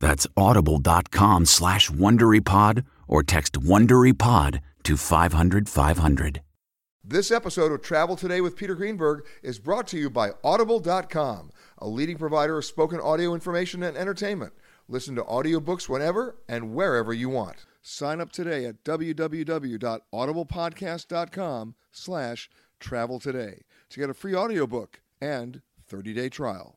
That's audible.com/WonderyPod or text WonderyPod to 500-500. This episode of Travel Today with Peter Greenberg is brought to you by Audible.com, a leading provider of spoken audio information and entertainment. Listen to audiobooks whenever and wherever you want. Sign up today at www.audiblepodcast.com/travel today to get a free audiobook and 30-day trial.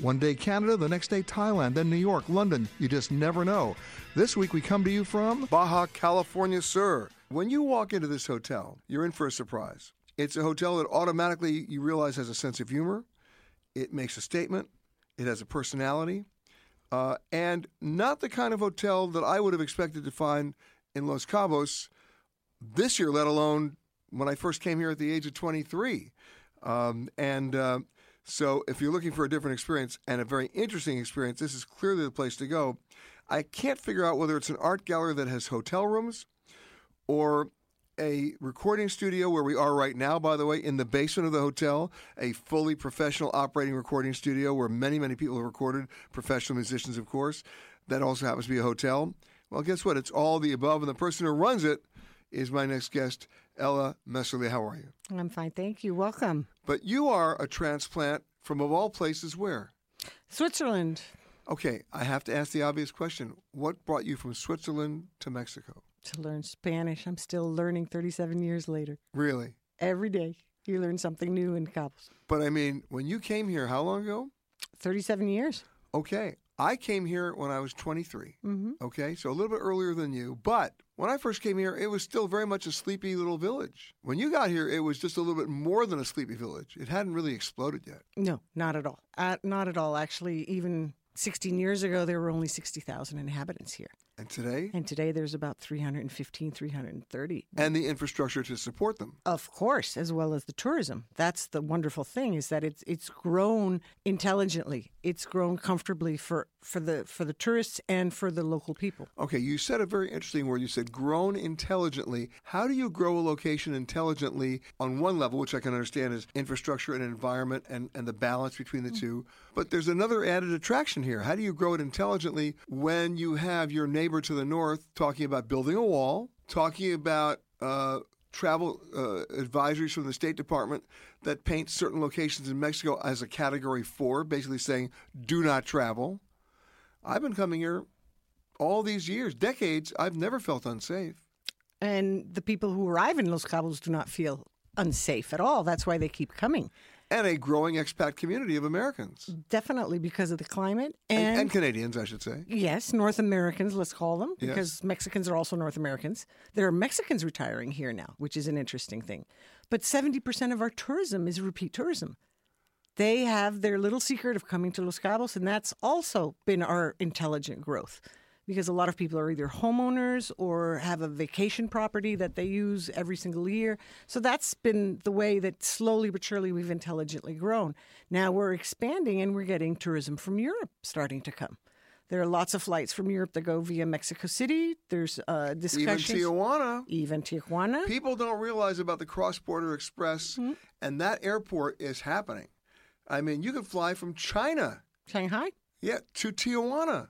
One day Canada, the next day Thailand, then New York, London. You just never know. This week we come to you from Baja California Sur. When you walk into this hotel, you're in for a surprise. It's a hotel that automatically you realize has a sense of humor. It makes a statement. It has a personality. And not the kind of hotel that I would have expected to find in Los Cabos this year, let alone when I first came here at the age of 23. So if you're looking for a different experience and a very interesting experience, this is clearly the place to go. I can't figure out whether it's an art gallery that has hotel rooms or a recording studio where we are right now, by the way, in the basement of the hotel, a fully professional operating recording studio where many, many people have recorded, professional musicians, of course. That also happens to be a hotel. Well, guess what? It's all the above, and the person who runs it is my next guest, Ella Messerly. How are you? I'm fine, thank you. Welcome. But you are a transplant from, of all places, where? Switzerland. Okay, I have to ask the obvious question. What brought you from Switzerland to Mexico? To learn Spanish. I'm still learning 37 years later. Really? Every day you learn something new in Cabos. But I mean, when you came here, how long ago? 37 years. Okay. I came here when I was 23, Okay, so a little bit earlier than you, but when I first came here, it was still very much a sleepy little village. When you got here, it was just a little bit more than a sleepy village. It hadn't really exploded yet. No, not at all. Actually, even 16 years ago, there were only 60,000 inhabitants here. And today? And today, there's about 315, 330. And the infrastructure to support them. Of course, as well as the tourism. That's the wonderful thing, is that it's grown intelligently. It's grown comfortably for the tourists and for the local people. Okay, you said a very interesting word. You said grown intelligently. How do you grow a location intelligently on one level, which I can understand is infrastructure and environment and the balance between the two? But there's another added attraction here. How do you grow it intelligently when you have your neighbor to the north talking about building a wall, talking about travel advisories from the State Department that paint certain locations in Mexico as a Category 4, basically saying, do not travel. I've been coming here all these years, decades. I've never felt unsafe. And the people who arrive in Los Cabos do not feel unsafe at all. That's why they keep coming. And a growing expat community of Americans. Definitely because of the climate. And Canadians, I should say. Yes, North Americans, let's call them, because Mexicans are also North Americans. There are Mexicans retiring here now, which is an interesting thing. But 70% of our tourism is repeat tourism. They have their little secret of coming to Los Cabos, and that's also been our intelligent growth. Because a lot of people are either homeowners or have a vacation property that they use every single year. So that's been the way that slowly but surely we've intelligently grown. Now we're expanding and we're getting tourism from Europe starting to come. There are lots of flights from Europe that go via Mexico City. There's discussions. Even Tijuana. People don't realize about the Cross Border Express, and that airport is happening. I mean, you could fly from China. Shanghai? Yeah, to Tijuana.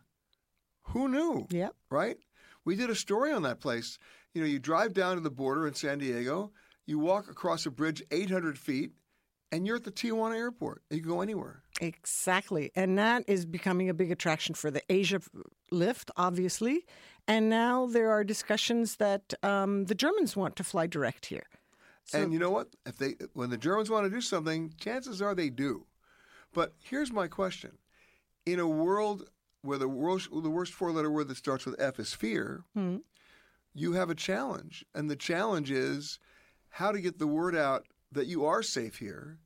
Who knew? Yeah. Right? We did a story on that place. You know, you drive down to the border in San Diego, you walk across a bridge 800 feet, and you're at the Tijuana airport. You can go anywhere. Exactly. And that is becoming a big attraction for the Asia lift, obviously. And now there are discussions that the Germans want to fly direct here. So, and you know what? When the Germans want to do something, chances are they do. But here's my question. In a world where the worst four-letter word that starts with F is fear, you have a challenge. And the challenge is how to get the word out that you are safe here,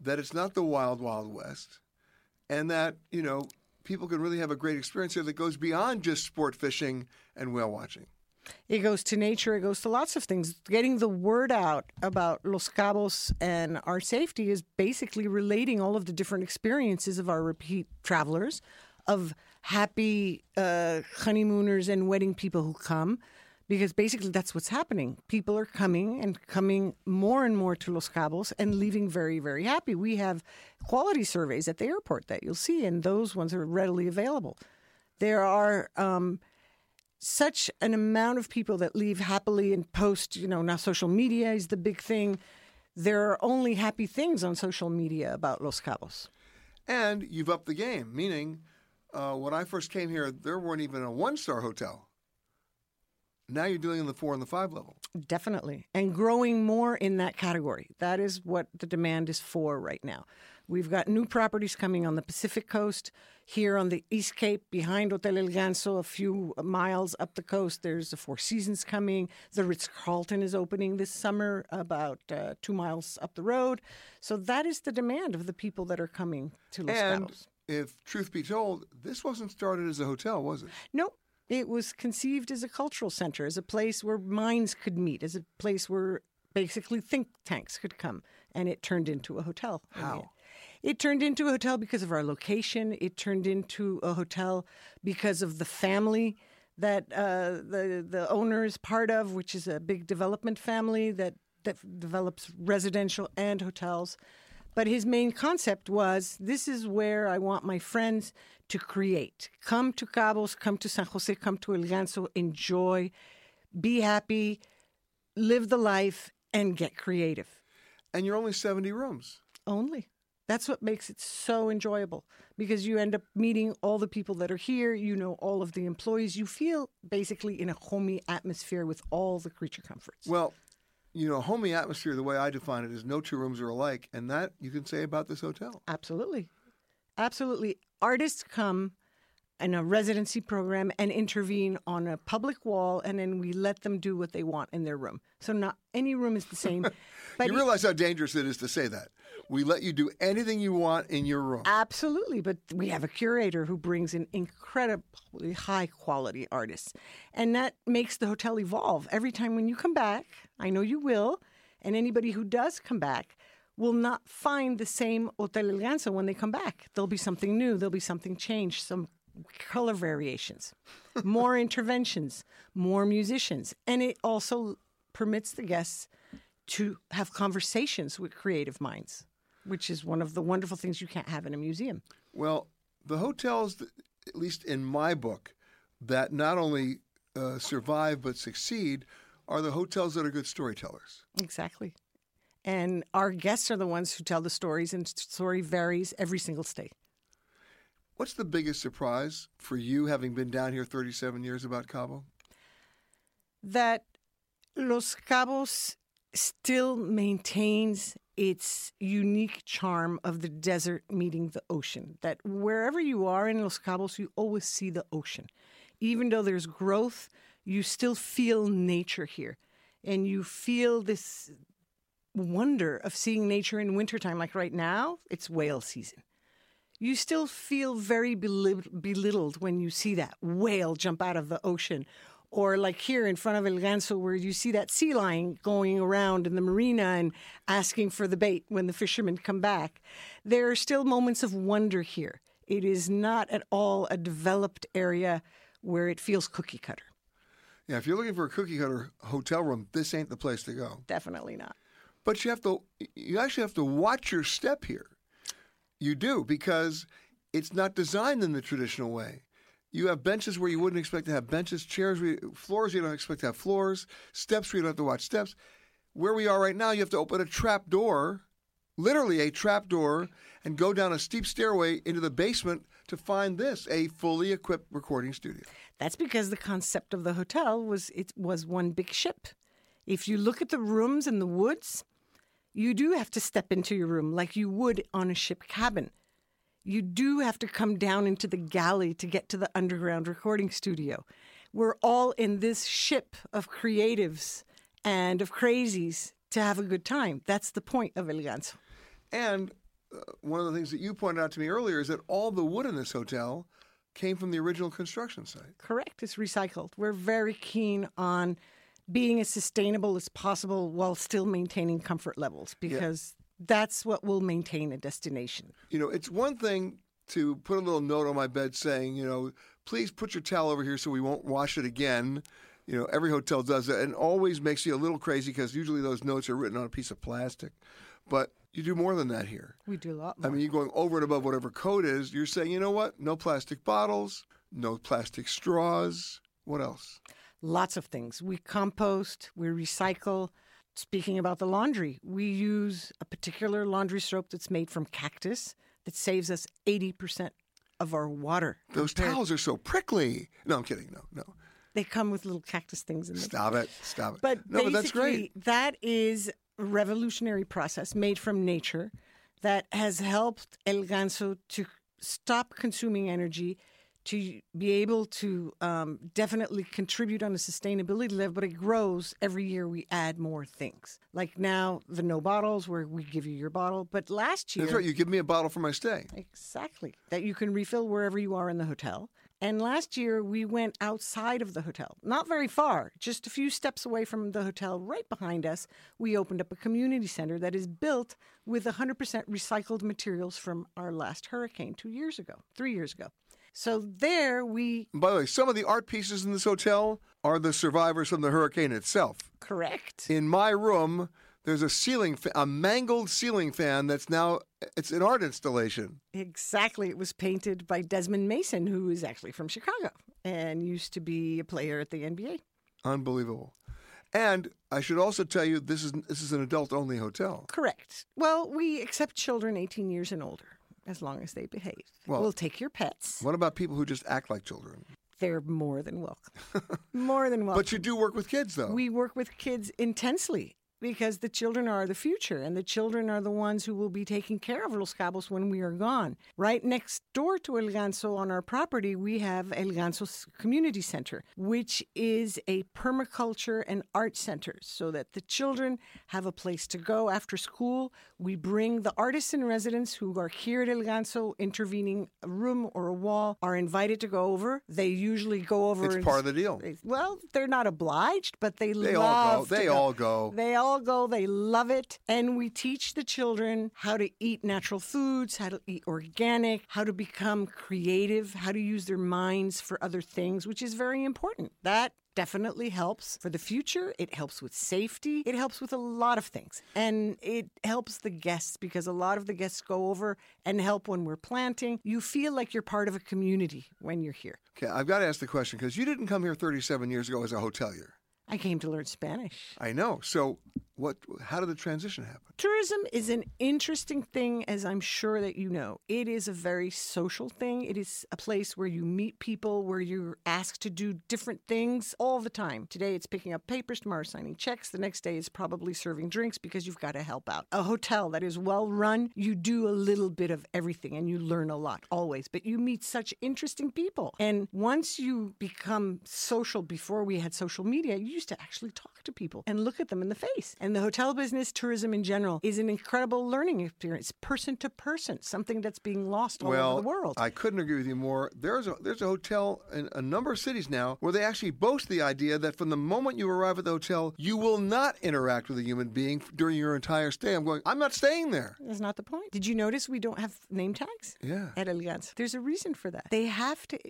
that it's not the wild, wild west, and that, you know, people can really have a great experience here that goes beyond just sport fishing and whale watching. It goes to nature. It goes to lots of things. Getting the word out about Los Cabos and our safety is basically relating all of the different experiences of our repeat travelers, of happy honeymooners and wedding people who come, because basically that's what's happening. People are coming and coming more and more to Los Cabos and leaving very, very happy. We have quality surveys at the airport that you'll see, and those ones are readily available. There are such an amount of people that leave happily and post, you know, now social media is the big thing. There are only happy things on social media about Los Cabos. And you've upped the game, meaning when I first came here, there weren't even a one-star hotel. Now you're doing in the 4 and the 5 level. Definitely. And growing more in that category. That is what the demand is for right now. We've got new properties coming on the Pacific Coast. Here on the East Cape, behind Hotel El Ganzo, a few miles up the coast, there's the Four Seasons coming. The Ritz-Carlton is opening this summer about 2 miles up the road. So that is the demand of the people that are coming to Los Cabos. If truth be told, this wasn't started as a hotel, was it? No, it was conceived as a cultural center, as a place where minds could meet, as a place where basically think tanks could come, and it turned into a hotel. How? It turned into a hotel because of our location. It turned into a hotel because of the family that the owner is part of, which is a big development family that develops residential and hotels. But his main concept was, this is where I want my friends to create. Come to Cabos, come to San Jose, come to El Ganzo, enjoy, be happy, live the life, and get creative. And you're only 70 rooms. Only. That's what makes it so enjoyable, because you end up meeting all the people that are here. You know all of the employees. You feel basically in a homey atmosphere with all the creature comforts. Well, you know, homey atmosphere, the way I define it, is no two rooms are alike. And that you can say about this hotel. Absolutely. Absolutely. Artists come in a residency program and intervene on a public wall, and then we let them do what they want in their room. So not any room is the same. But you realize how dangerous it is to say that. We let you do anything you want in your room. Absolutely. But we have a curator who brings in incredibly high-quality artists. And that makes the hotel evolve. Every time when you come back, I know you will, and anybody who does come back will not find the same Hotel El Ganzo when they come back. There'll be something new. There'll be something changed, some color variations, more interventions, more musicians. And it also permits the guests to have conversations with creative minds, which is one of the wonderful things you can't have in a museum. Well, the hotels, at least in my book, that not only survive but succeed are the hotels that are good storytellers. Exactly. And our guests are the ones who tell the stories, and story varies every single stay. What's the biggest surprise for you, having been down here 37 years, about Cabo? That Los Cabos still maintains its unique charm of the desert meeting the ocean. That wherever you are in Los Cabos, you always see the ocean. Even though there's growth, you still feel nature here. And you feel this wonder of seeing nature in wintertime. Like right now, it's whale season. You still feel very belittled when you see that whale jump out of the ocean. Or like here in front of El Ganzo, where you see that sea lion going around in the marina and asking for the bait when the fishermen come back. There are still moments of wonder here. It is not at all a developed area where it feels cookie cutter. Yeah, if you're looking for a cookie cutter hotel room, this ain't the place to go. Definitely not. But you actually have to watch your step here. You do, because it's not designed in the traditional way. You have benches where you wouldn't expect to have benches, chairs, floors you don't expect to have floors, steps where you don't have to watch steps. Where we are right now, you have to open a trap door, literally a trap door, and go down a steep stairway into the basement to find this, a fully equipped recording studio. That's because the concept of the hotel was one big ship. If you look at the rooms in the woods, you do have to step into your room like you would on a ship cabin. You do have to come down into the galley to get to the underground recording studio. We're all in this ship of creatives and of crazies to have a good time. That's the point of El Ganzo. And one of the things that you pointed out to me earlier is that all the wood in this hotel came from the original construction site. Correct. It's recycled. We're very keen on being as sustainable as possible while still maintaining comfort levels, because that's what will maintain a destination. You know, it's one thing to put a little note on my bed saying, you know, please put your towel over here so we won't wash it again. You know, every hotel does that and always makes you a little crazy because usually those notes are written on a piece of plastic. But you do more than that here. We do a lot more. I mean, you're going over and above whatever code is. You're saying, you know what? No plastic bottles, no plastic straws. What else? Lots of things. We compost, we recycle. Speaking about the laundry, we use a particular laundry soap that's made from cactus that saves us 80% of our water. Those towels are so prickly. No, I'm kidding. No. They come with little cactus things in them. Stop it. But that's great. That is a revolutionary process made from nature that has helped El Ganzo to stop consuming energy, to be able to definitely contribute on a sustainability level, but it grows every year. We add more things. Like now, the no bottles, where we give you your bottle. But last year... That's right. You give me a bottle for my stay. Exactly. That you can refill wherever you are in the hotel. And last year, we went outside of the hotel. Not very far. Just a few steps away from the hotel, right behind us, we opened up a community center that is built with 100% recycled materials from our last hurricane 3 years ago. So there we... By the way, some of the art pieces in this hotel are the survivors from the hurricane itself. Correct. In my room, there's a mangled ceiling fan that's now... It's an art installation. Exactly. It was painted by Desmond Mason, who is actually from Chicago and used to be a player at the NBA. Unbelievable. And I should also tell you, this is an adult-only hotel. Correct. Well, we accept children 18 years and older. As long as they behave. Well, we'll take your pets. What about people who just act like children? They're more than welcome. More than welcome. But you do work with kids, though. We work with kids intensely because the children are the future, and the children are the ones who will be taking care of Los Cabos when we are gone. Right next door to El Ganzo on our property, we have El Ganzo's Community Center, which is a permaculture and art center so that the children have a place to go after school. We bring the artists in residence who are here at El Ganzo, intervening a room or a wall, are invited to go over. They usually go over. It's part of the deal. Well, they're not obliged, but they love to go. They all go. They love it. And we teach the children how to eat natural foods, how to eat organic, how to become creative, how to use their minds for other things, which is very important. That definitely helps for the future. It helps with safety. It helps with a lot of things. And it helps the guests because a lot of the guests go over and help when we're planting. You feel like you're part of a community when you're here. Okay, I've got to ask the question, because you didn't come here 37 years ago as a hotelier. I came to learn Spanish. I know. So How did the transition happen? Tourism is an interesting thing, as I'm sure that you know. It is a very social thing. It is a place where you meet people, where you're asked to do different things all the time. Today it's picking up papers, tomorrow signing checks, the next day it's probably serving drinks because you've got to help out. A hotel that is well run, you do a little bit of everything and you learn a lot always, but you meet such interesting people. And once you become social, before we had social media, you used to actually talk to people and look at them in the face. And the hotel business, tourism in general, is an incredible learning experience, person to person, something that's being lost all over the world. I couldn't agree with you more. There's a hotel in a number of cities now where they actually boast the idea that from the moment you arrive at the hotel, you will not interact with a human being during your entire stay. I'm going, I'm not staying there. That's not the point. Did you notice we don't have name tags? Yeah. At El Ganzo. There's a reason for that.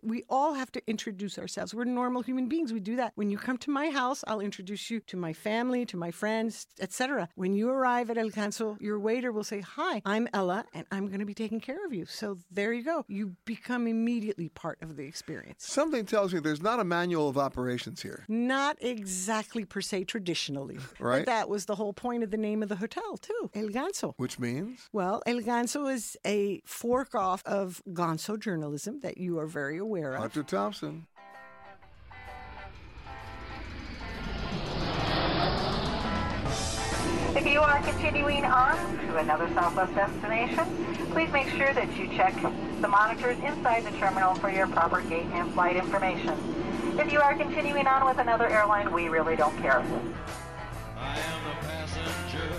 We all have to introduce ourselves. We're normal human beings. We do that. When you come to my house, I'll introduce you to my family, to my friends, etc. When you arrive at El Ganzo, your waiter will say, "Hi, I'm Ella, and I'm going to be taking care of you." So there you go. You become immediately part of the experience. Something tells me there's not a manual of operations here. Not exactly per se traditionally. Right. But that was the whole point of the name of the hotel too, El Ganzo. Which means? Well, El Ganzo is a fork off of Gonzo journalism that you are very aware of. Hunter Thompson. If you are continuing on to another Southwest destination, please make sure that you check the monitors inside the terminal for your proper gate and flight information. If you are continuing on with another airline, we really don't care. I am a passenger.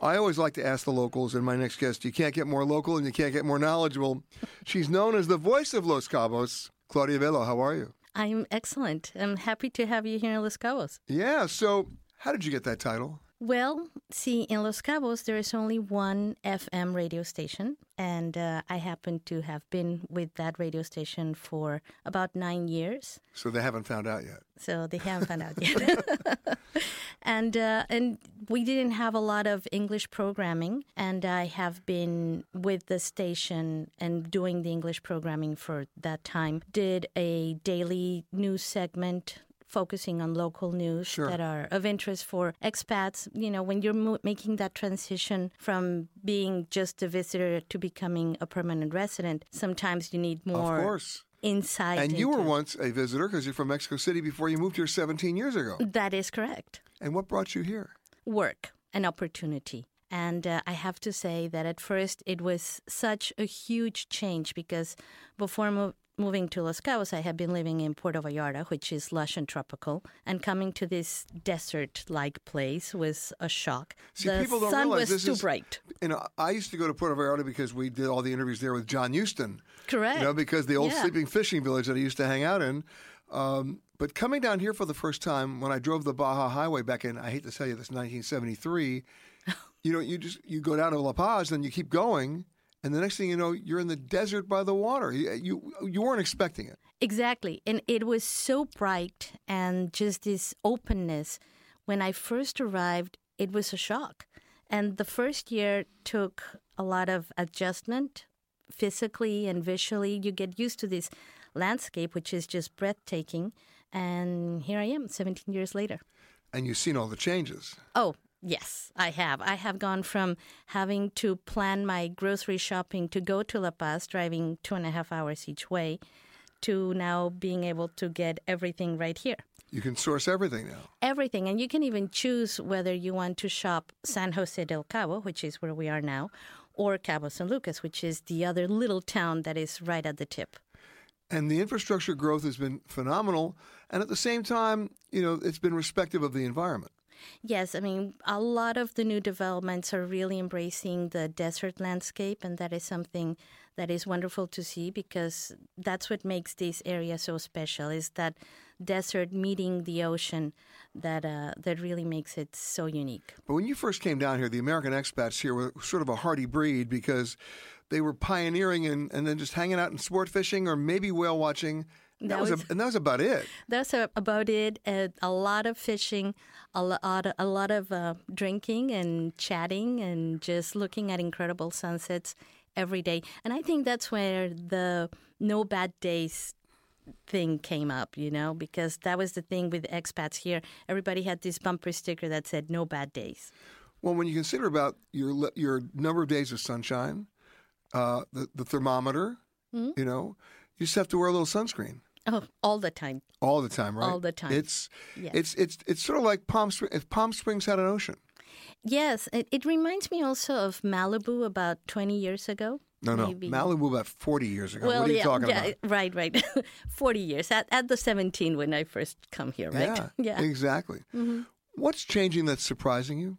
I always like to ask the locals, and my next guest, you can't get more local and you can't get more knowledgeable. She's known as the voice of Los Cabos. Claudia Velo, how are you? I'm excellent. I'm happy to have you here in Los Cabos. Yeah, so how did you get that title? Well, see, in Los Cabos, there is only one FM radio station, and I happen to have been with that radio station for about 9 years. So they haven't found out yet. And we didn't have a lot of English programming, and I have been with the station and doing the English programming for that time. Did a daily news segment focusing on local news that are of interest for expats. You know, when you're making that transition from being just a visitor to becoming a permanent resident, sometimes you need more. Of course. Inside. And you were once a visitor because you're from Mexico City before you moved here 17 years ago. That is correct. And what brought you here? Work, an opportunity. And I have to say that at first it was such a huge change because before moving to Los Cabos, I had been living in Puerto Vallarta, which is lush and tropical, and coming to this desert-like place was a shock. See, people don't realize this is... The sun was too bright. You know, I used to go to Puerto Vallarta because we did all the interviews there with John Huston. Correct. You know, because the old sleeping fishing village that I used to hang out in. But coming down here for the first time, when I drove the Baja Highway back in, I hate to tell you this, 1973, you know, you go down to La Paz and you keep going. And the next thing you know, you're in the desert by the water. You weren't expecting it. Exactly. And it was so bright and just this openness. When I first arrived, it was a shock. And the first year took a lot of adjustment physically and visually. You get used to this landscape, which is just breathtaking. And here I am, 17 years later. And you've seen all the changes. Oh, yes, I have. I have gone from having to plan my grocery shopping to go to La Paz, driving 2.5 hours each way, to now being able to get everything right here. You can source everything now. Everything. And you can even choose whether you want to shop San Jose del Cabo, which is where we are now, or Cabo San Lucas, which is the other little town that is right at the tip. And the infrastructure growth has been phenomenal. And at the same time, you know, it's been respective of the environment. Yes, I mean, a lot of the new developments are really embracing the desert landscape, and that is something that is wonderful to see because that's what makes this area so special, is that desert meeting the ocean that really makes it so unique. But when you first came down here, the American expats here were sort of a hardy breed because they were pioneering and then just hanging out and sport fishing or maybe whale watching. That was about it. That's about it. A lot of fishing, a lot of drinking and chatting and just looking at incredible sunsets every day. And I think that's where the no bad days thing came up, you know, because that was the thing with expats here. Everybody had this bumper sticker that said no bad days. Well, when you consider about your number of days of sunshine, the thermometer, mm-hmm. you know, you just have to wear a little sunscreen. Oh, all the time. All the time, right? All the time. It's sort of like Palm Springs. If Palm Springs had an ocean. Yes, it reminds me also of Malibu about 20 years ago. No, maybe. Malibu about 40 years ago. Well, what are you talking about? Right. 40 years, at the 17 when I first come here, right? Yeah. Exactly. Mm-hmm. What's changing that's surprising you?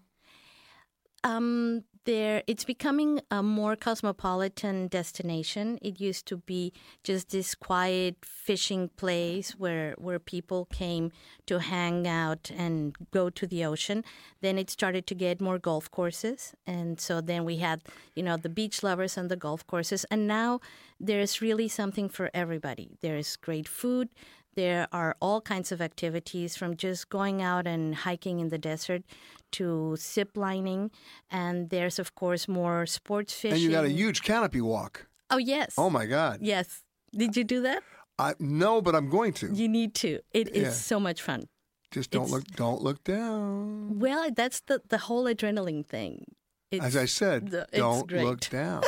It's becoming a more cosmopolitan destination. It used to be just this quiet fishing place where people came to hang out and go to the ocean. Then it started to get more golf courses. And so then we had, you know, the beach lovers and the golf courses. And now there's really something for everybody. There's great food. There are all kinds of activities, from just going out and hiking in the desert to zip lining. And there's, of course, more sports fishing. And you got a huge canopy walk. Oh, yes. Oh, my God. Yes. Did you do that? No, but I'm going to. You need to. It is so much fun. Just don't look down. Well, that's the whole adrenaline thing. As I said, don't look down.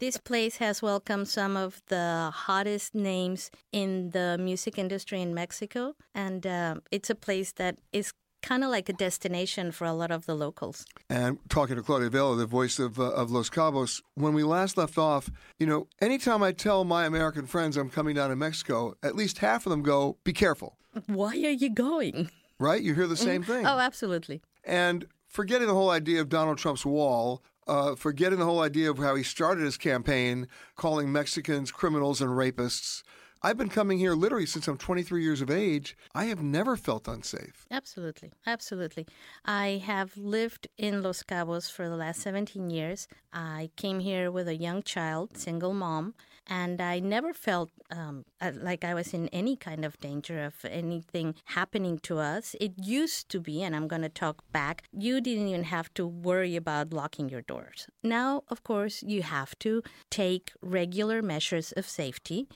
This place has welcomed some of the hottest names in the music industry in Mexico. And it's a place that is kind of like a destination for a lot of the locals. And talking to Claudia Velo, the voice of Los Cabos, when we last left off, you know, anytime I tell my American friends I'm coming down to Mexico, at least half of them go, be careful. Why are you going? Right? You hear the same thing. Oh, absolutely. And forgetting the whole idea of Donald Trump's wall, forgetting the whole idea of how he started his campaign, calling Mexicans criminals and rapists. I've been coming here literally since I'm 23 years of age. I have never felt unsafe. Absolutely. Absolutely. I have lived in Los Cabos for the last 17 years. I came here with a young child, single mom, and I never felt like I was in any kind of danger of anything happening to us. It used to be, and I'm going to talk back, you didn't even have to worry about locking your doors. Now, of course, you have to take regular measures of safety,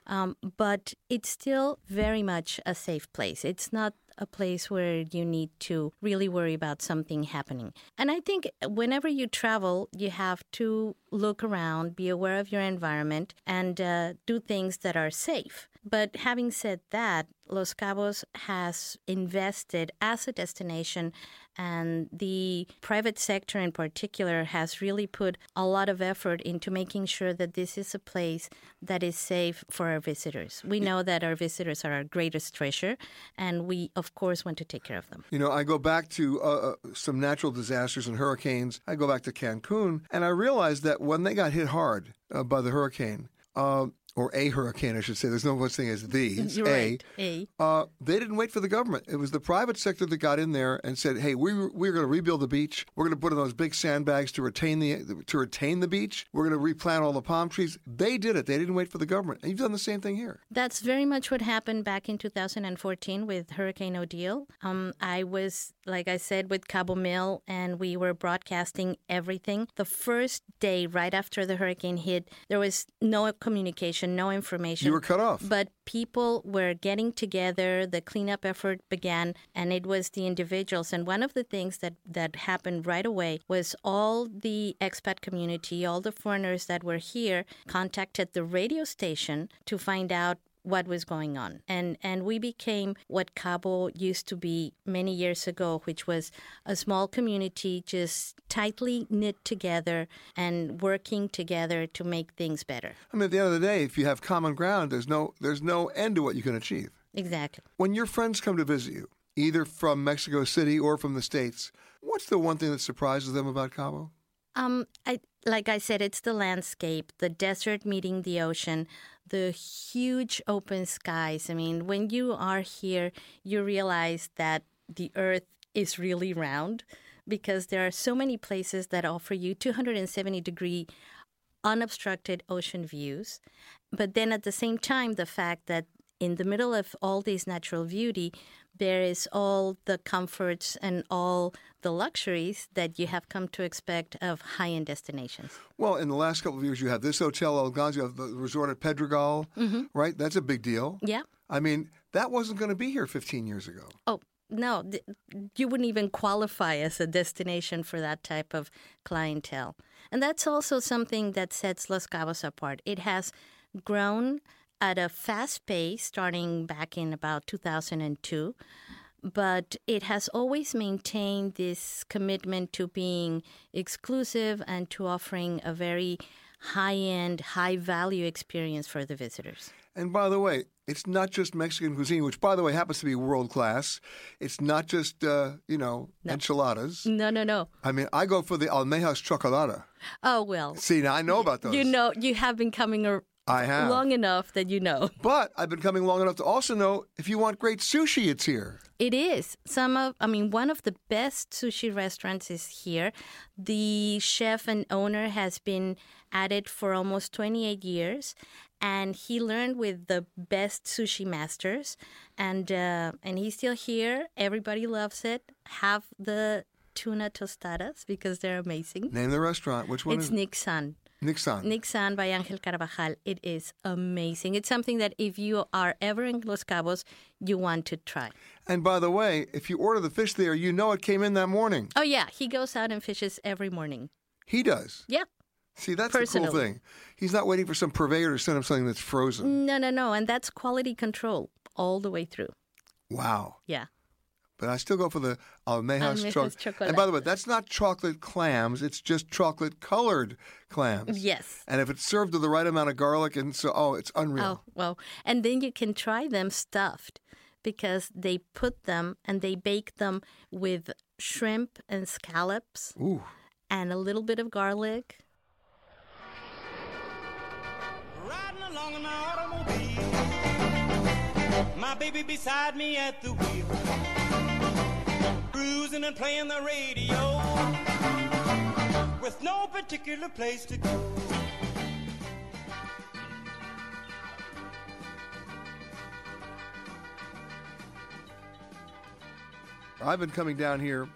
but it's still very much a safe place. It's not a place where you need to really worry about something happening. And I think whenever you travel, you have to look around, be aware of your environment, and do things that are safe. But having said that, Los Cabos has invested as a destination, and the private sector in particular has really put a lot of effort into making sure that this is a place that is safe for our visitors. We know that our visitors are our greatest treasure, and we, of course, want to take care of them. You know, I go back to some natural disasters and hurricanes. I go back to Cancun, and I realized that when they got hit hard by the hurricane, or a hurricane, I should say. There's no such thing as the. It's You're right. A. They didn't wait for the government. It was the private sector that got in there and said, "Hey, we're going to rebuild the beach. We're going to put in those big sandbags to retain the beach. We're going to replant all the palm trees." They did it. They didn't wait for the government. And you've done the same thing here. That's very much what happened back in 2014 with Hurricane Odile. I was, like I said, with Cabo Mill, and we were broadcasting everything. The first day, right after the hurricane hit, there was no communication. No information. You were cut off. But people were getting together. The cleanup effort began, and it was the individuals. And one of the things that happened right away was all the expat community, all the foreigners that were here, contacted the radio station to find out what was going on. And we became what Cabo used to be many years ago, which was a small community just tightly knit together and working together to make things better. I mean, at the end of the day, if you have common ground, there's no end to what you can achieve. Exactly. When your friends come to visit you, either from Mexico City or from the States, what's the one thing that surprises them about Cabo? Like I said, it's the landscape, the desert meeting the ocean, the huge open skies. I mean, when you are here, you realize that the earth is really round, because there are so many places that offer you 270-degree unobstructed ocean views. But then at the same time, the fact that in the middle of all this natural beauty, there is all the comforts and all the luxuries that you have come to expect of high-end destinations. Well, in the last couple of years, you have this Hotel El Ganzo, you have the resort at Pedregal, mm-hmm. right? That's a big deal. Yeah. I mean, that wasn't going to be here 15 years ago. Oh, no. You wouldn't even qualify as a destination for that type of clientele. And that's also something that sets Los Cabos apart. It has grown at a fast pace starting back in about 2002, but it has always maintained this commitment to being exclusive and to offering a very high-end, high-value experience for the visitors. And by the way, it's not just Mexican cuisine, which, by the way, happens to be world-class. It's not just, enchiladas. No. I mean, I go for the almejas chocolata. Oh, well. See, now I know about those. You know, you have been coming I have. Long enough that you know. But I've been coming long enough to also know if you want great sushi, it's here. It is. One of the best sushi restaurants is here. The chef and owner has been at it for almost 28 years, and he learned with the best sushi masters, and he's still here. Everybody loves it. Have the tuna tostadas because they're amazing. Name the restaurant. Which one? It's Nicksan. Nicksan by Ángel Carbajal. It is amazing. It's something that if you are ever in Los Cabos, you want to try. And by the way, if you order the fish there, you know it came in that morning. Oh, yeah. He goes out and fishes every morning. He does? Yeah. See, that's the cool thing. He's not waiting for some purveyor to send him something that's frozen. No. And that's quality control all the way through. Wow. Yeah. But I still go for the almejas chocolate. And by the way, that's not chocolate clams. It's just chocolate-colored clams. Yes. And if it's served with the right amount of garlic, and so, it's unreal. Oh, well. And then you can try them stuffed because they put them and they bake them with shrimp and scallops. Ooh. And a little bit of garlic. Riding along in my automobile, my baby beside me at the wheel. And playing the radio with no particular place to go. I've been coming down here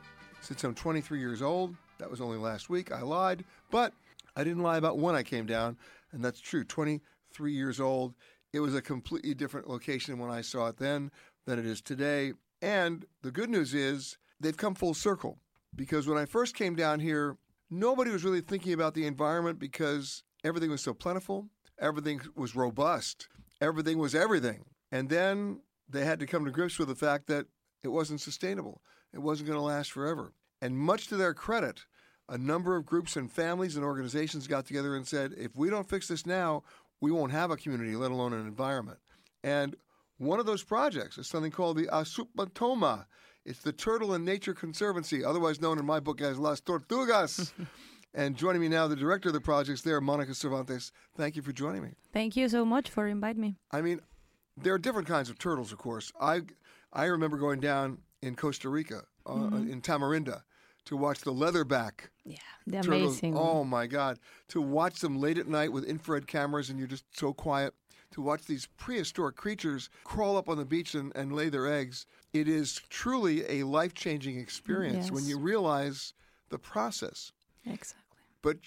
since I'm 23 years old. That was only last week. I lied, but I didn't lie about when I came down, and that's true. 23 years old. It was a completely different location when I saw it then than it is today. And the good news is they've come full circle, because when I first came down here, nobody was really thinking about the environment because everything was so plentiful, everything was robust, everything was everything. And then they had to come to grips with the fact that it wasn't sustainable. It wasn't going to last forever. And much to their credit, a number of groups and families and organizations got together and said, if we don't fix this now, we won't have a community, let alone an environment. And one of those projects is something called the Asupmatoma. It's the Turtle and Nature Conservancy, otherwise known in my book as Las Tortugas. And joining me now, the director of the projects there, Monica Cervantes. Thank you for joining me. Thank you so much for inviting me. I mean, there are different kinds of turtles, of course. I remember going down in Costa Rica, in Tamarinda, to watch the leatherback. Yeah, they're turtles. Amazing. Oh, my God. To watch them late at night with infrared cameras, and you're just so quiet. To watch these prehistoric creatures crawl up on the beach and lay their eggs. It is truly a life-changing experience when you realize the process. Exactly. But,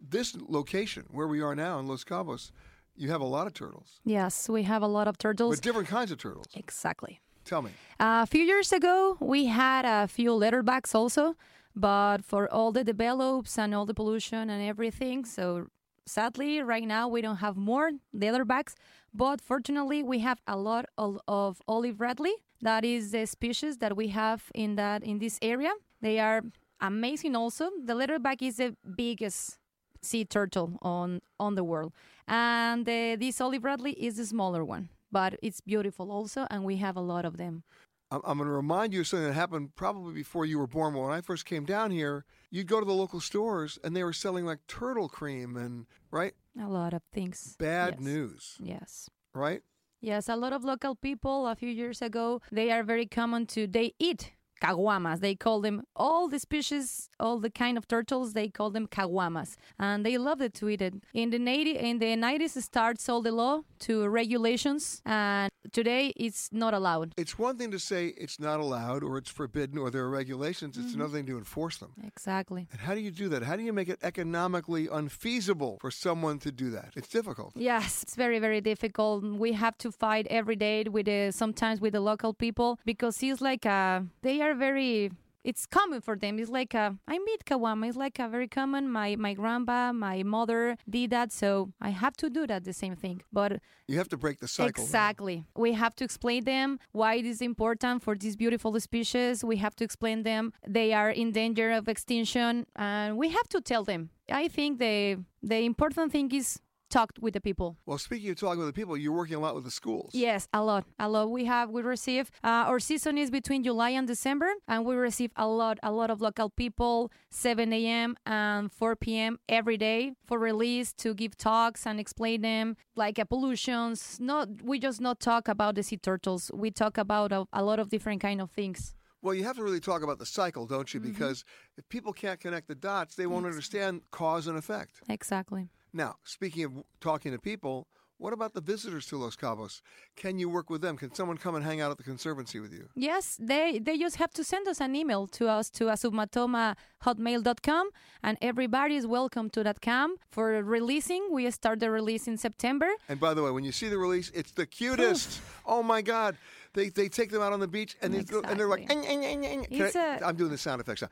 this location where we are now in Los Cabos, you have a lot of turtles. Yes, we have a lot of turtles. But different kinds of turtles. Exactly. Tell me. A few years ago, we had a few leatherbacks also, but for all the develops and all the pollution and everything, so sadly, right now, we don't have more leatherbacks, but fortunately, we have a lot of olive redleaf. That is the species that we have in this area. They are amazing also. The leatherback is the biggest sea turtle on the world. And this olive redleaf is the smaller one, but it's beautiful also, and we have a lot of them. I'm going to remind you of something that happened probably before you were born. When I first came down here, you'd go to the local stores, and they were selling, like, turtle cream and, right? A lot of things. Bad news. Yes. Right? Yes, a lot of local people a few years ago, they are very common to, they eat caguamas. They call them, all the species, all the kind of turtles, they call them caguamas. And they love to eat it. In the 90s starts all the law to regulations, and today it's not allowed. It's one thing to say it's not allowed or it's forbidden or there are regulations. It's another thing to enforce them. Exactly. And how do you do that? How do you make it economically unfeasible for someone to do that? It's difficult. Yes, it's very, very difficult. We have to fight every day with sometimes with the local people, because it's like they are very... It's common for them. It's like I meet caguama. It's like a very common. My grandpa, my mother did that, so I have to do that, the same thing. But you have to break the cycle. Exactly. Right? We have to explain them why it is important for these beautiful species. We have to explain them they are in danger of extinction, and we have to tell them. I think the important thing is talked with the people. Well, speaking of talking with the people, you're working a lot with the schools. Yes, a lot. We receive, our season is between July and December, and we receive a lot of local people, 7 a.m. and 4 p.m. every day for release, to give talks and explain them, like pollutions. We just not talk about the sea turtles. We talk about a lot of different kind of things. Well, you have to really talk about the cycle, don't you? Because if people can't connect the dots, they won't understand cause and effect. Exactly. Now, speaking of talking to people, what about the visitors to Los Cabos? Can you work with them? Can someone come and hang out at the conservancy with you? Yes, they just have to send us an email to asupmatoma@hotmail.com, and everybody is welcome to that camp for releasing. We start the release in September. And by the way, when you see the release, it's the cutest. Oof. Oh, my God. They take them out on the beach, and they're like, I'm doing the sound effects now.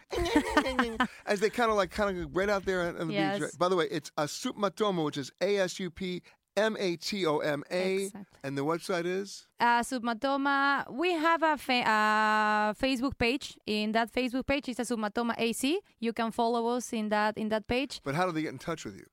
As they kind of right out there on the beach. Right? By the way, it's Asupmatoma, which is Asupmatoma, exactly. And the website is? Submatoma. We have a Facebook page. In that Facebook page, it's Submatoma AC. You can follow us in that page. But how do they get in touch with you?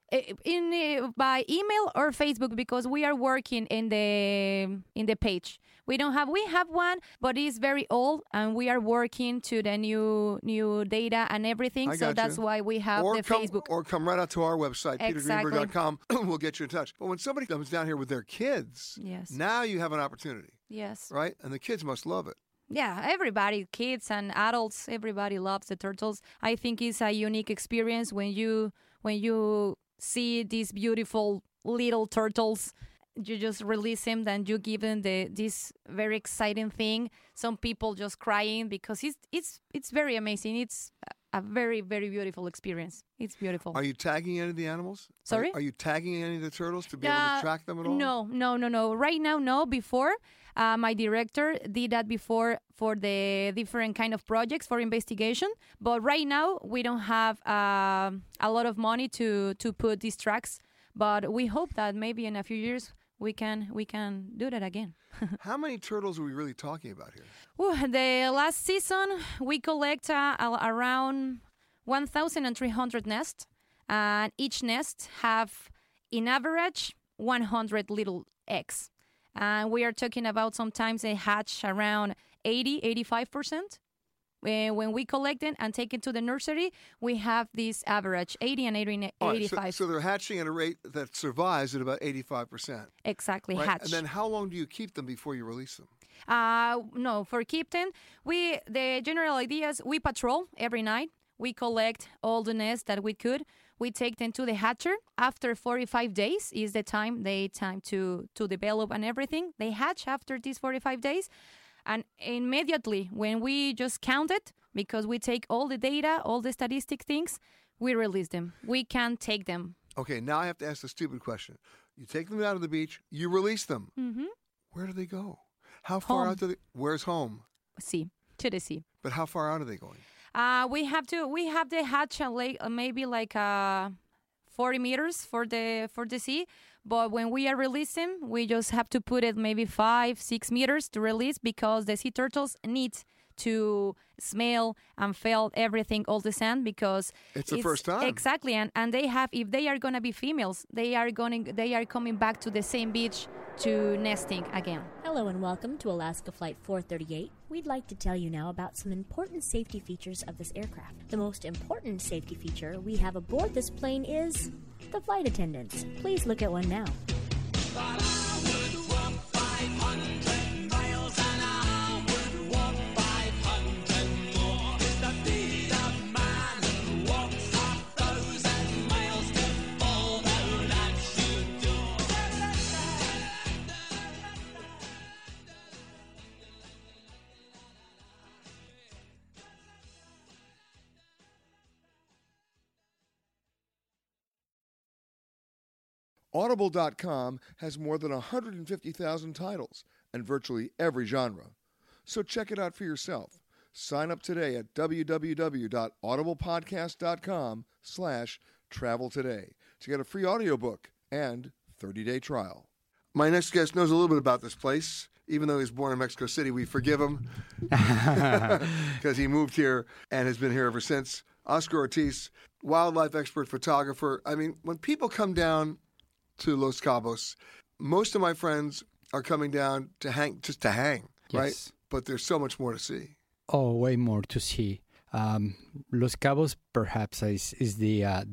By email or Facebook, because we are working in the page. We have one, but it's very old, and we are working to the new data and everything. That's why we have Facebook. Or come right out to our website, petergreenberg.com. We'll get you in touch. But when somebody comes down here with their kids, now you have an opportunity. Yes. Right? And the kids must love it. Yeah, everybody, kids and adults, everybody loves the turtles. I think it's a unique experience when you see these beautiful little turtles. You just release them, then you give them this very exciting thing. Some people just crying because it's very amazing. It's a very, very beautiful experience. It's beautiful. Are you tagging any of the animals? Sorry? Are you tagging any of the turtles to be able to track them at all? No. Right now, no. Before, my director did that before for the different kind of projects for investigation. But right now, we don't have a lot of money to put these tracks. But we hope that maybe in a few years, we can do that again. How many turtles are we really talking about here? Ooh, the last season, we collect around 1,300 nests. And each nest have, in average, 100 little eggs. And we are talking about sometimes they hatch around 80-85%. When we collect them and take it to the nursery, we have this average, 80 and 85. Right, so they're hatching at a rate that survives at about 85%. Exactly, right? Hatch. And then how long do you keep them before you release them? No, for keep them, the general idea is we patrol every night. We collect all the nests that we could. We take them to the hatcher. After 45 days is the time to develop and everything. They hatch after these 45 days. And immediately, when we just count it, because we take all the data, all the statistic things, we release them. We can take them. Okay, now I have to ask the stupid question. You take them out of the beach, you release them. Mm-hmm. Where do they go? How far out do they? Where's home? Sea, to the sea. But how far out are they going? We have the hatch maybe 40 meters for the sea. But when we are releasing, we just have to put it maybe 5-6 meters to release, because the sea turtles need to smell and feel everything, all the sand, because it's the first time. Exactly, and they have, if they are gonna be females, they are coming back to the same beach to nesting again. Hello and welcome to Alaska Flight 438. We'd like to tell you now about some important safety features of this aircraft. The most important safety feature we have aboard this plane is the flight attendants. Please look at one now. Audible.com has more than 150,000 titles and virtually every genre. So check it out for yourself. Sign up today at www.audiblepodcast.com/travel today to get a free audiobook and 30-day trial. My next guest knows a little bit about this place. Even though he was born in Mexico City, we forgive him because he moved here and has been here ever since. Oscar Ortiz, wildlife expert, photographer. I mean, when people come down to Los Cabos, most of my friends are coming down to hang, just to hang, yes. Right? But there's so much more to see. Oh, way more to see. Los Cabos perhaps is the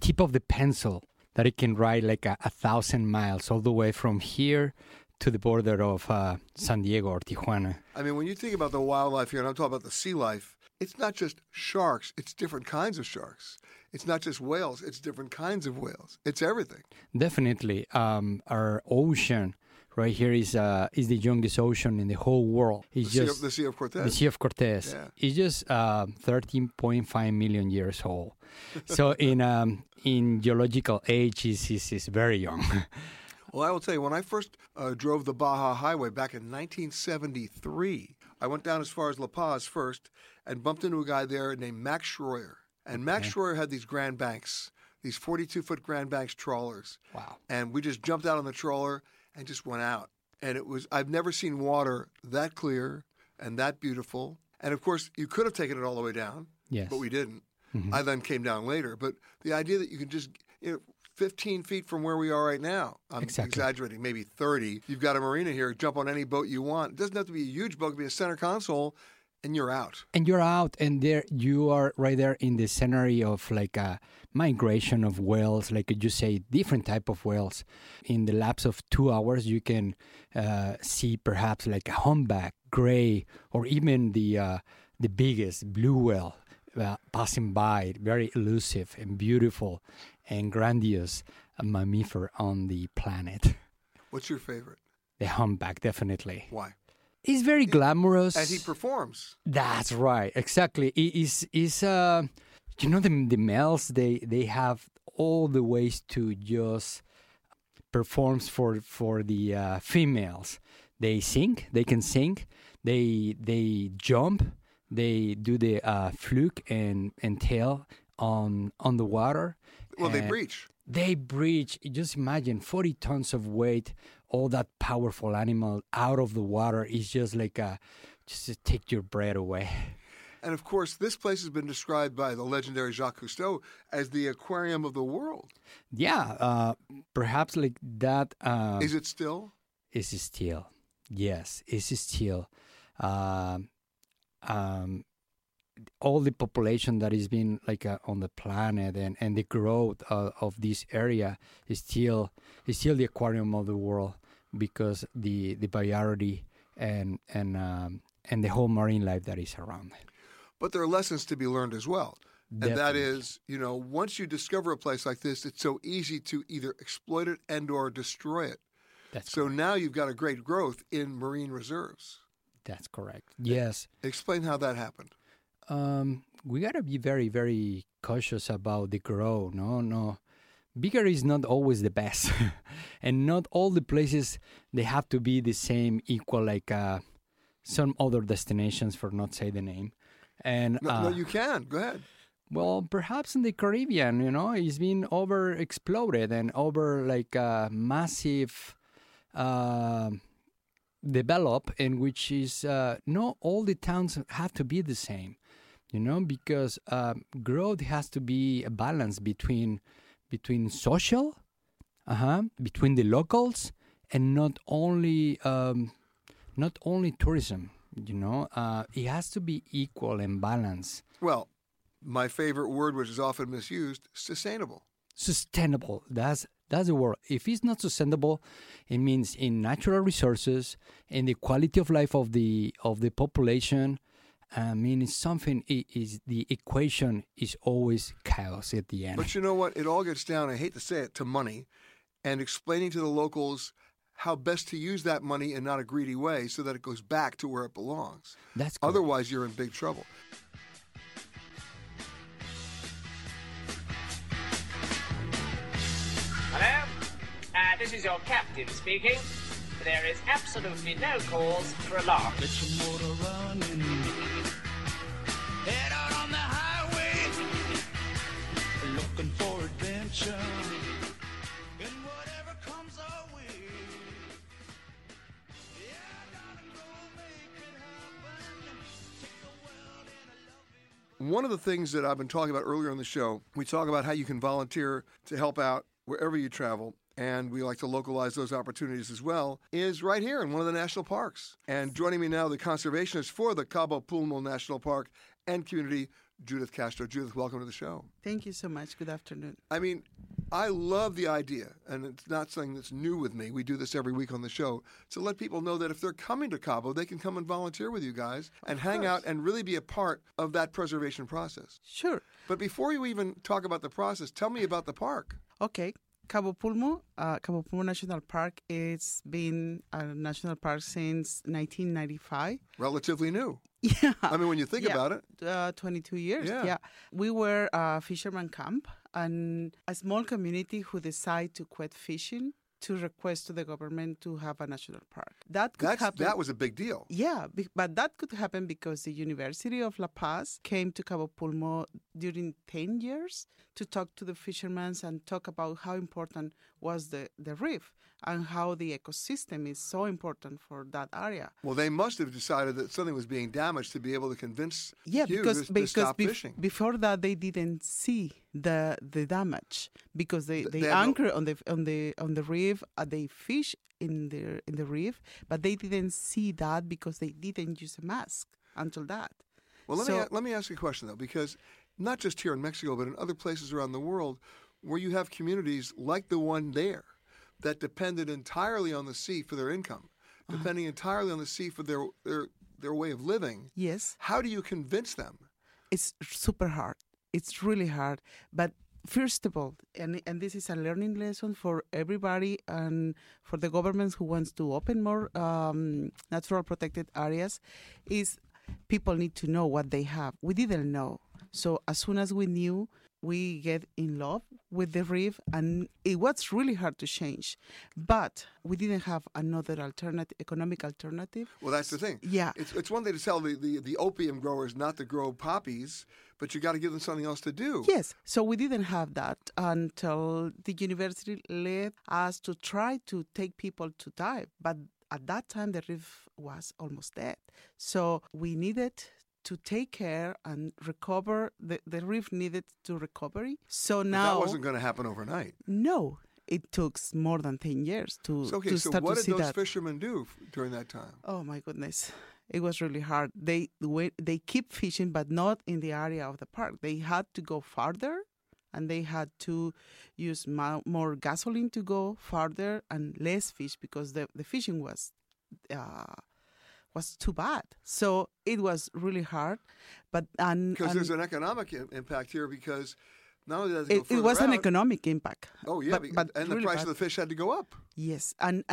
tip of the pencil that it can ride like a 1,000 miles all the way from here to the border of San Diego or Tijuana. I mean, when you think about the wildlife here, and I'm talking about the sea life, it's not just sharks, it's different kinds of sharks. It's not just whales, it's different kinds of whales. It's everything. Definitely. Our ocean right here is the youngest ocean in the whole world. It's the Sea of Cortez. The Sea of Cortez. Yeah. It's just 13.5 million years old. So in geological age, it's very young. Well, I will tell you, when I first drove the Baja Highway back in 1973, I went down as far as La Paz first and bumped into a guy there named Max Schroyer. And Max Schroyer had these Grand Banks, these 42-foot Grand Banks trawlers. Wow. And we just jumped out on the trawler and just went out. And it was, I've never seen water that clear and that beautiful. And of course, you could have taken it all the way down, yes, but we didn't. Mm-hmm. I then came down later. But the idea that you can just, you know, 15 feet from where we are right now, I'm exaggerating, maybe 30. You've got a marina here, jump on any boat you want. It doesn't have to be a huge boat, it could be a center console. And you're out. And there you are right there in the scenery of like a migration of whales, like you say, different type of whales. In the lapse of 2 hours, you can see perhaps like a humpback, gray, or even the biggest blue whale passing by, very elusive and beautiful and grandiose mammifer on the planet. What's your favorite? The humpback, definitely. Why? He's very glamorous. As he performs. That's right. Exactly. The males, they have all the ways to just perform for the females. They sing. They can sing. They jump. They do the fluke and tail on the water. Well, they breach. They breach. Just imagine 40 tons of weight. All that powerful animal out of the water is just like just to take your breath away. And of course, this place has been described by the legendary Jacques Cousteau as the aquarium of the world. Yeah, perhaps like that. Is it still? Is it still? Yes, is it still? All the population that has been like on the planet and the growth of this area is still the aquarium of the world because the biology and the whole marine life that is around it. But there are lessons to be learned as well. Definitely. And that is, you know, once you discover a place like this, it's so easy to either exploit it and or destroy it. That's so correct. Now you've got a great growth in marine reserves. That's correct. Yes. Explain how that happened. We gotta be very, very cautious about the growth. No, bigger is not always the best, and not all the places they have to be the same, equal like some other destinations. For not say the name, and no, you can go ahead. Well, perhaps in the Caribbean, you know, it's been over exploded and over like massive. Develop and which is not all the towns have to be the same, you know, because growth has to be a balance between social, between the locals, and not only tourism. You know, it has to be equal and balanced. Well, my favorite word, which is often misused, sustainable. Sustainable. That's the word. If it's not sustainable, it means in natural resources, in the quality of life of the population. I mean, it's something. It is the equation is always chaos at the end. But you know what? It all gets down. I hate to say it, to money, and explaining to the locals how best to use that money in not a greedy way, so that it goes back to where it belongs. That's correct. Otherwise, you're in big trouble. This is your captain speaking. There is absolutely no cause for alarm. Let your motor run in. Head out on the highway, looking for adventure. One of the things that I've been talking about earlier on the show, we talk about how you can volunteer to help out wherever you travel, and we like to localize those opportunities as well, is right here in one of the national parks. And joining me now, the conservationist for the Cabo Pulmo National Park and community, Judith Castro. Judith, welcome to the show. Thank you so much. Good afternoon. I mean, I love the idea, and it's not something that's new with me. We do this every week on the show to let people know that if they're coming to Cabo, they can come and volunteer with you guys and hang out and really be a part of that preservation process. Sure. But before you even talk about the process, tell me about the park. Okay. Cabo Pulmo National Park, it's been a national park since 1995. Relatively new. Yeah. I mean, when you think about it. 22 years. Yeah. We were a fisherman camp and a small community who decided to quit fishing to request to the government to have a national park. That could happen. That was a big deal. Yeah, but that could happen because the University of La Paz came to Cabo Pulmo during 10 years to talk to the fishermen and talk about how important was the reef and how the ecosystem is so important for that area. Well, they must have decided that something was being damaged to be able to convince you to stop fishing. Before that, they didn't see the damage because they anchor on the reef. They fish in the reef, but they didn't see that because they didn't use a mask until that. Well, let me ask you a question though, because not just here in Mexico, but in other places around the world, where you have communities like the one there that depended entirely on the sea for their income, depending entirely on the sea for their way of living. Yes. How do you convince them? It's super hard. It's really hard. But first of all, and this is a learning lesson for everybody and for the governments who wants to open more natural protected areas, is people need to know what they have. We didn't know. So as soon as we knew, we get in love with the reef, and it was really hard to change. But we didn't have another economic alternative. Well, that's the thing. Yeah. It's one thing to tell the opium growers not to grow poppies, but you got to give them something else to do. Yes. So we didn't have that until the university led us to try to take people to dive. But at that time, the reef was almost dead. So we needed to take care and recover, the reef needed to recovery. So now... But that wasn't going to happen overnight. No. It took more than 10 years to start to see that. So what did those fishermen do during that time? Oh, my goodness. It was really hard. They keep fishing, but not in the area of the park. They had to go farther, and they had to use more gasoline to go farther and less fish because the fishing was too bad. So it was really hard. Because there's an economic impact here, because not only does it go an economic impact. Oh, yeah. But really the price of the fish had to go up. Yes. And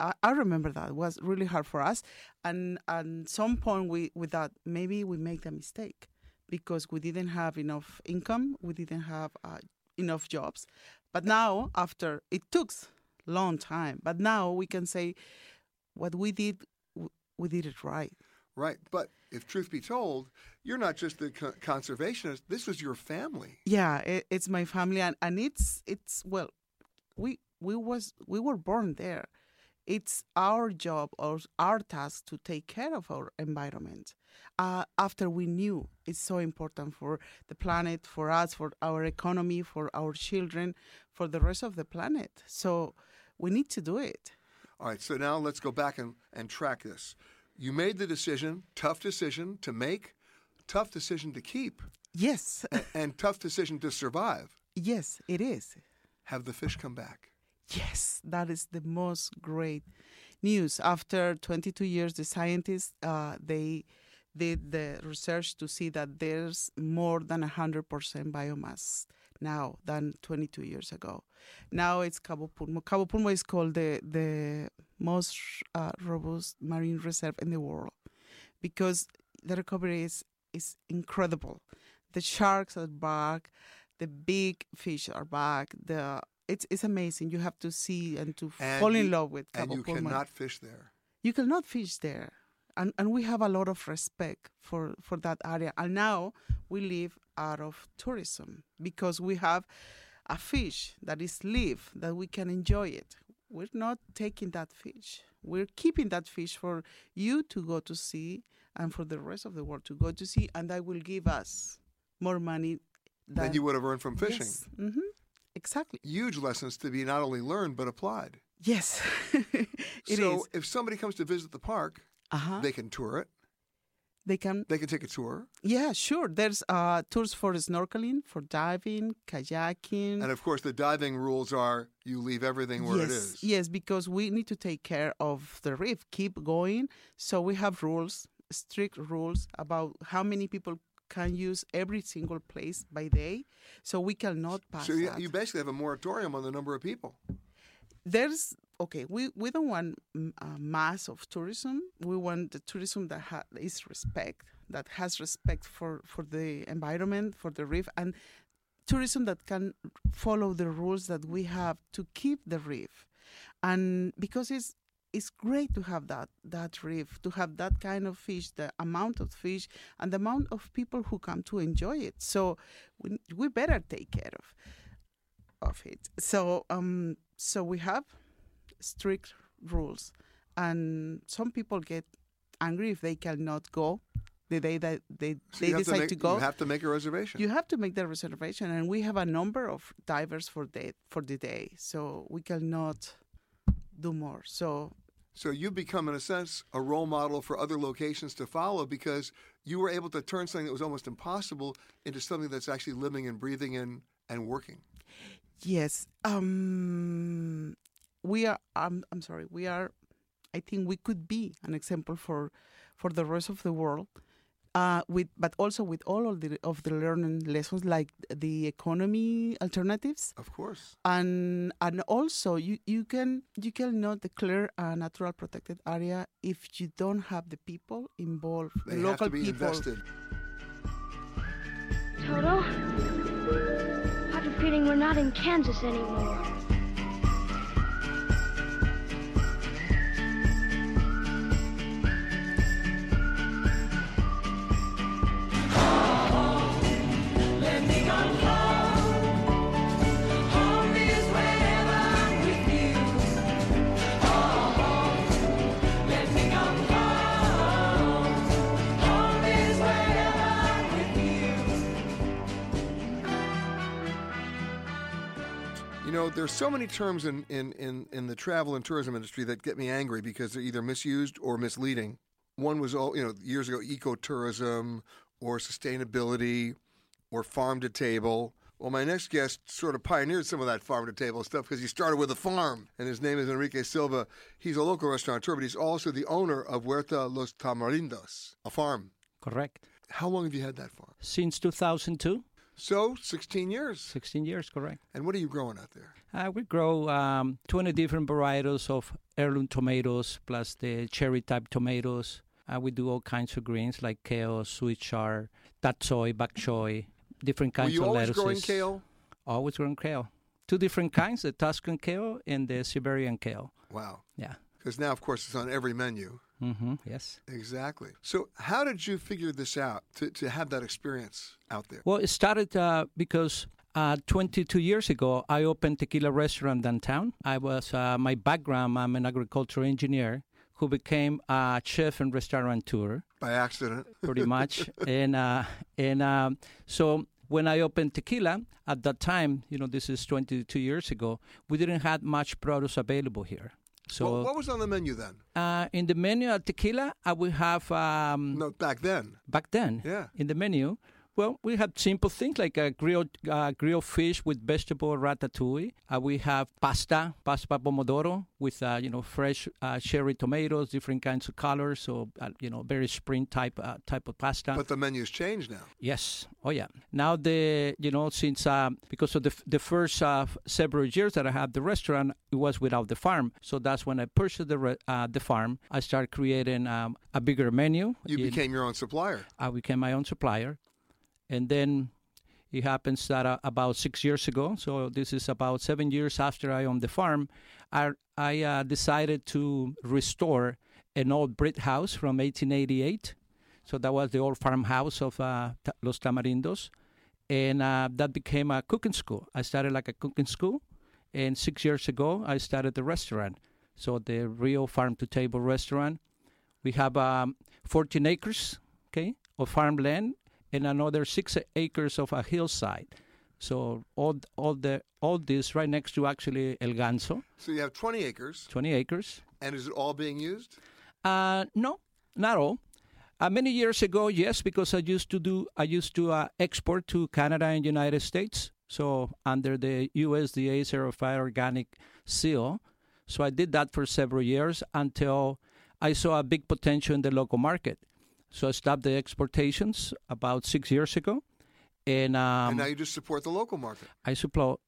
I remember that. It was really hard for us. And at some point, we made a mistake because we didn't have enough income. We didn't have enough jobs. But now, after, it took a long time. But now we can say, what we did it right. Right. But if truth be told, you're not just the conservationist. This was your family. Yeah, it's my family. And it's well, we were born there. It's our job or our task to take care of our environment. After we knew it's so important for the planet, for us, for our economy, for our children, for the rest of the planet. So we need to do it. All right, so now let's go back and track this. You made the decision, tough decision to make, tough decision to keep. Yes. and tough decision to survive. Yes, it is. Have the fish come back. Yes, that is the most great news. After 22 years, the scientists, they did the research to see that there's more than 100% biomass now than 22 years ago. Now it's Cabo Pulmo. Cabo Pulmo is called the most robust marine reserve in the world because the recovery is incredible. The sharks are back, the big fish are back, It's amazing. You have to see and to fall in love with Cabo Pulmo. And you cannot fish there. You cannot fish there. And we have a lot of respect for that area. And now we live out of tourism because we have a fish that is live, that we can enjoy it. We're not taking that fish. We're keeping that fish for you to go to see and for the rest of the world to go to see. And that will give us more money than you would have earned from fishing. Yes. Mm-hmm. Exactly. Huge lessons to be not only learned, but applied. Yes, So if somebody comes to visit the park, they can tour it. They can take a tour. Yeah, sure. There's tours for snorkeling, for diving, kayaking. And, of course, the diving rules are you leave everything where it is. Yes, because we need to take care of the reef, keep going. So we have rules, strict rules about how many people can use every single place by day. So we cannot pass that. So you basically have a moratorium on the number of people. We don't want a mass of tourism. We want the tourism that is respect, that has respect for the environment, for the reef, and tourism that can follow the rules that we have to keep the reef. And because it's great to have that reef, to have that kind of fish, the amount of fish, and the amount of people who come to enjoy it. So we better take care of it. So so we have strict rules, and some people get angry if they cannot go the day that they decide to go. You have to make a reservation. You have to make the reservation, and we have a number of divers for the day, so we cannot do more. So you become, in a sense, a role model for other locations to follow because you were able to turn something that was almost impossible into something that's actually living and breathing in and working. Yes. I think we could be an example for the rest of the world, but also with all of the learning lessons, like the economy alternatives. Of course. And also you cannot declare a natural protected area if you don't have the people involved. They the local have to be people. Invested. Toto, I have a feeling we're not in Kansas anymore. You know, there's so many terms in the travel and tourism industry that get me angry because they're either misused or misleading. One was years ago, ecotourism or sustainability or farm to table. Well, my next guest sort of pioneered some of that farm to table stuff because he started with a farm, and his name is Enrique Silva. He's a local restaurateur, but he's also the owner of Huerta Los Tamarindos, a farm. Correct. How long have you had that farm? Since 2002. So, 16 years. 16 years, correct. And what are you growing out there? We grow 20 different varietals of heirloom tomatoes, plus the cherry-type tomatoes. We do all kinds of greens like kale, sweet chard, tatsoi, bok choy, different kinds of lettuces. Were you always growing kale? Always growing kale. Two different kinds, the Tuscan kale and the Siberian kale. Wow. Yeah. Because now, of course, it's on every menu. Mm-hmm, yes. Exactly. So how did you figure this out, to have that experience out there? Well, it started because 22 years ago, I opened tequila restaurant downtown. I was, my background, I'm an agricultural engineer who became a chef and restaurateur. By accident. Pretty much. And so when I opened tequila, at that time, this is 22 years ago, we didn't have much produce available here. So what was on the menu then? In the menu at tequila, I would have... Back then. Yeah. In the menu, well, we had simple things like a grilled fish with vegetable ratatouille. We have pasta pomodoro with, fresh cherry tomatoes, different kinds of colors. So, very spring type of pasta. But the menu's changed now. Yes. Oh, yeah. Now, since because of the first several years that I had the restaurant, it was without the farm. So that's when I purchased the farm. I started creating a bigger menu. You became your own supplier. I became my own supplier. And then It happens that about 6 years ago, so this is about 7 years after I owned the farm, I decided to restore an old brick house from 1888. So that was the old farmhouse of Los Tamarindos. And that became a cooking school. I started like a cooking school. And 6 years ago, I started the restaurant. So the real farm-to-table restaurant. We have 14 acres of farmland and another 6 acres of a hillside. So all this right next to actually El Ganzo. So you have 20 acres. 20 acres. And is it all being used? No, not all. Many years ago, yes, because I used to export to Canada and United States. So under the USDA Certified Organic Seal. So I did that for several years until I saw a big potential in the local market. So I stopped the exportations about 6 years ago. And now you just support the local market. I support,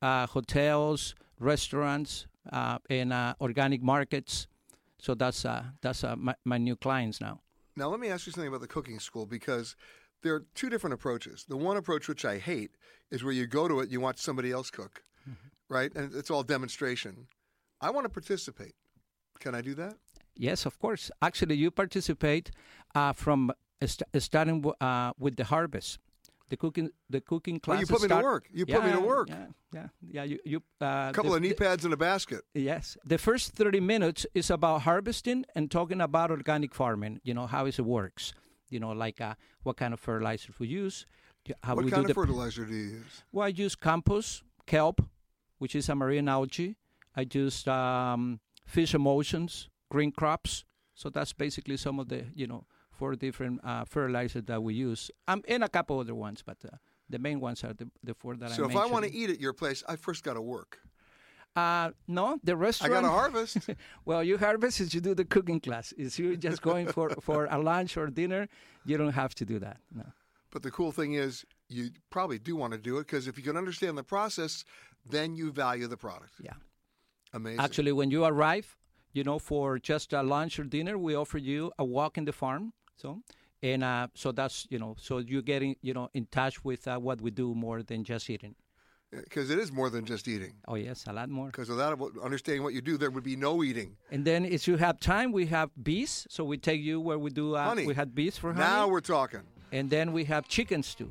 hotels, restaurants, and organic markets. So that's my new clients now. Now let me ask you something about the cooking school, because there are two different approaches. The one approach, which I hate, is where you go to it, you watch somebody else cook, right? And it's all demonstration. I want to participate. Can I do that? Yes, of course. Actually, you participate from starting with the harvest, the cooking class. Well, you put me to work. Yeah. You couple of knee pads in a basket. Yes. The first 30 minutes is about harvesting and talking about organic farming. You know how it works. You know, like what kind of fertilizer we use. Fertilizer do you use? Well, I use compost, kelp, which is a marine algae. I use fish emulsions, green crops. So that's basically some of the four different fertilizers that we use, and a couple other ones, but the main ones are the four that I mentioned. So if I want to eat at your place, I first got to work. No, the restaurant. I got to harvest. Well, you harvest as you do the cooking class. If you're just going for a lunch or dinner, you don't have to do that. No. But the cool thing is you probably do want to do it, because if you can understand the process, then you value the product. Yeah. Amazing. Actually, when you arrive, for just a lunch or dinner, we offer you a walk in the farm. So that's, so you're getting, in touch with what we do more than just eating. Because it is more than just eating. Oh, yes, a lot more. Because without understanding what you do, there would be no eating. And then if you have time, we have bees. So we take you where we do, honey. We had bees for honey. Now we're talking. And then we have chickens too.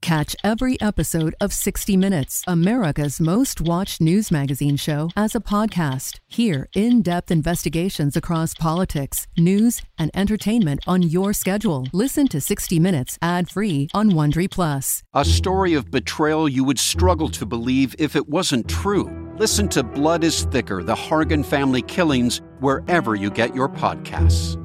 Catch every episode of 60 Minutes, America's most watched news magazine show, as a podcast. Hear in-depth investigations across politics, news, and entertainment on your schedule. Listen to 60 Minutes ad-free on Wondery Plus. A story of betrayal you would struggle to believe if it wasn't true. Listen to Blood is Thicker, The Hargan Family Killings, wherever you get your podcasts.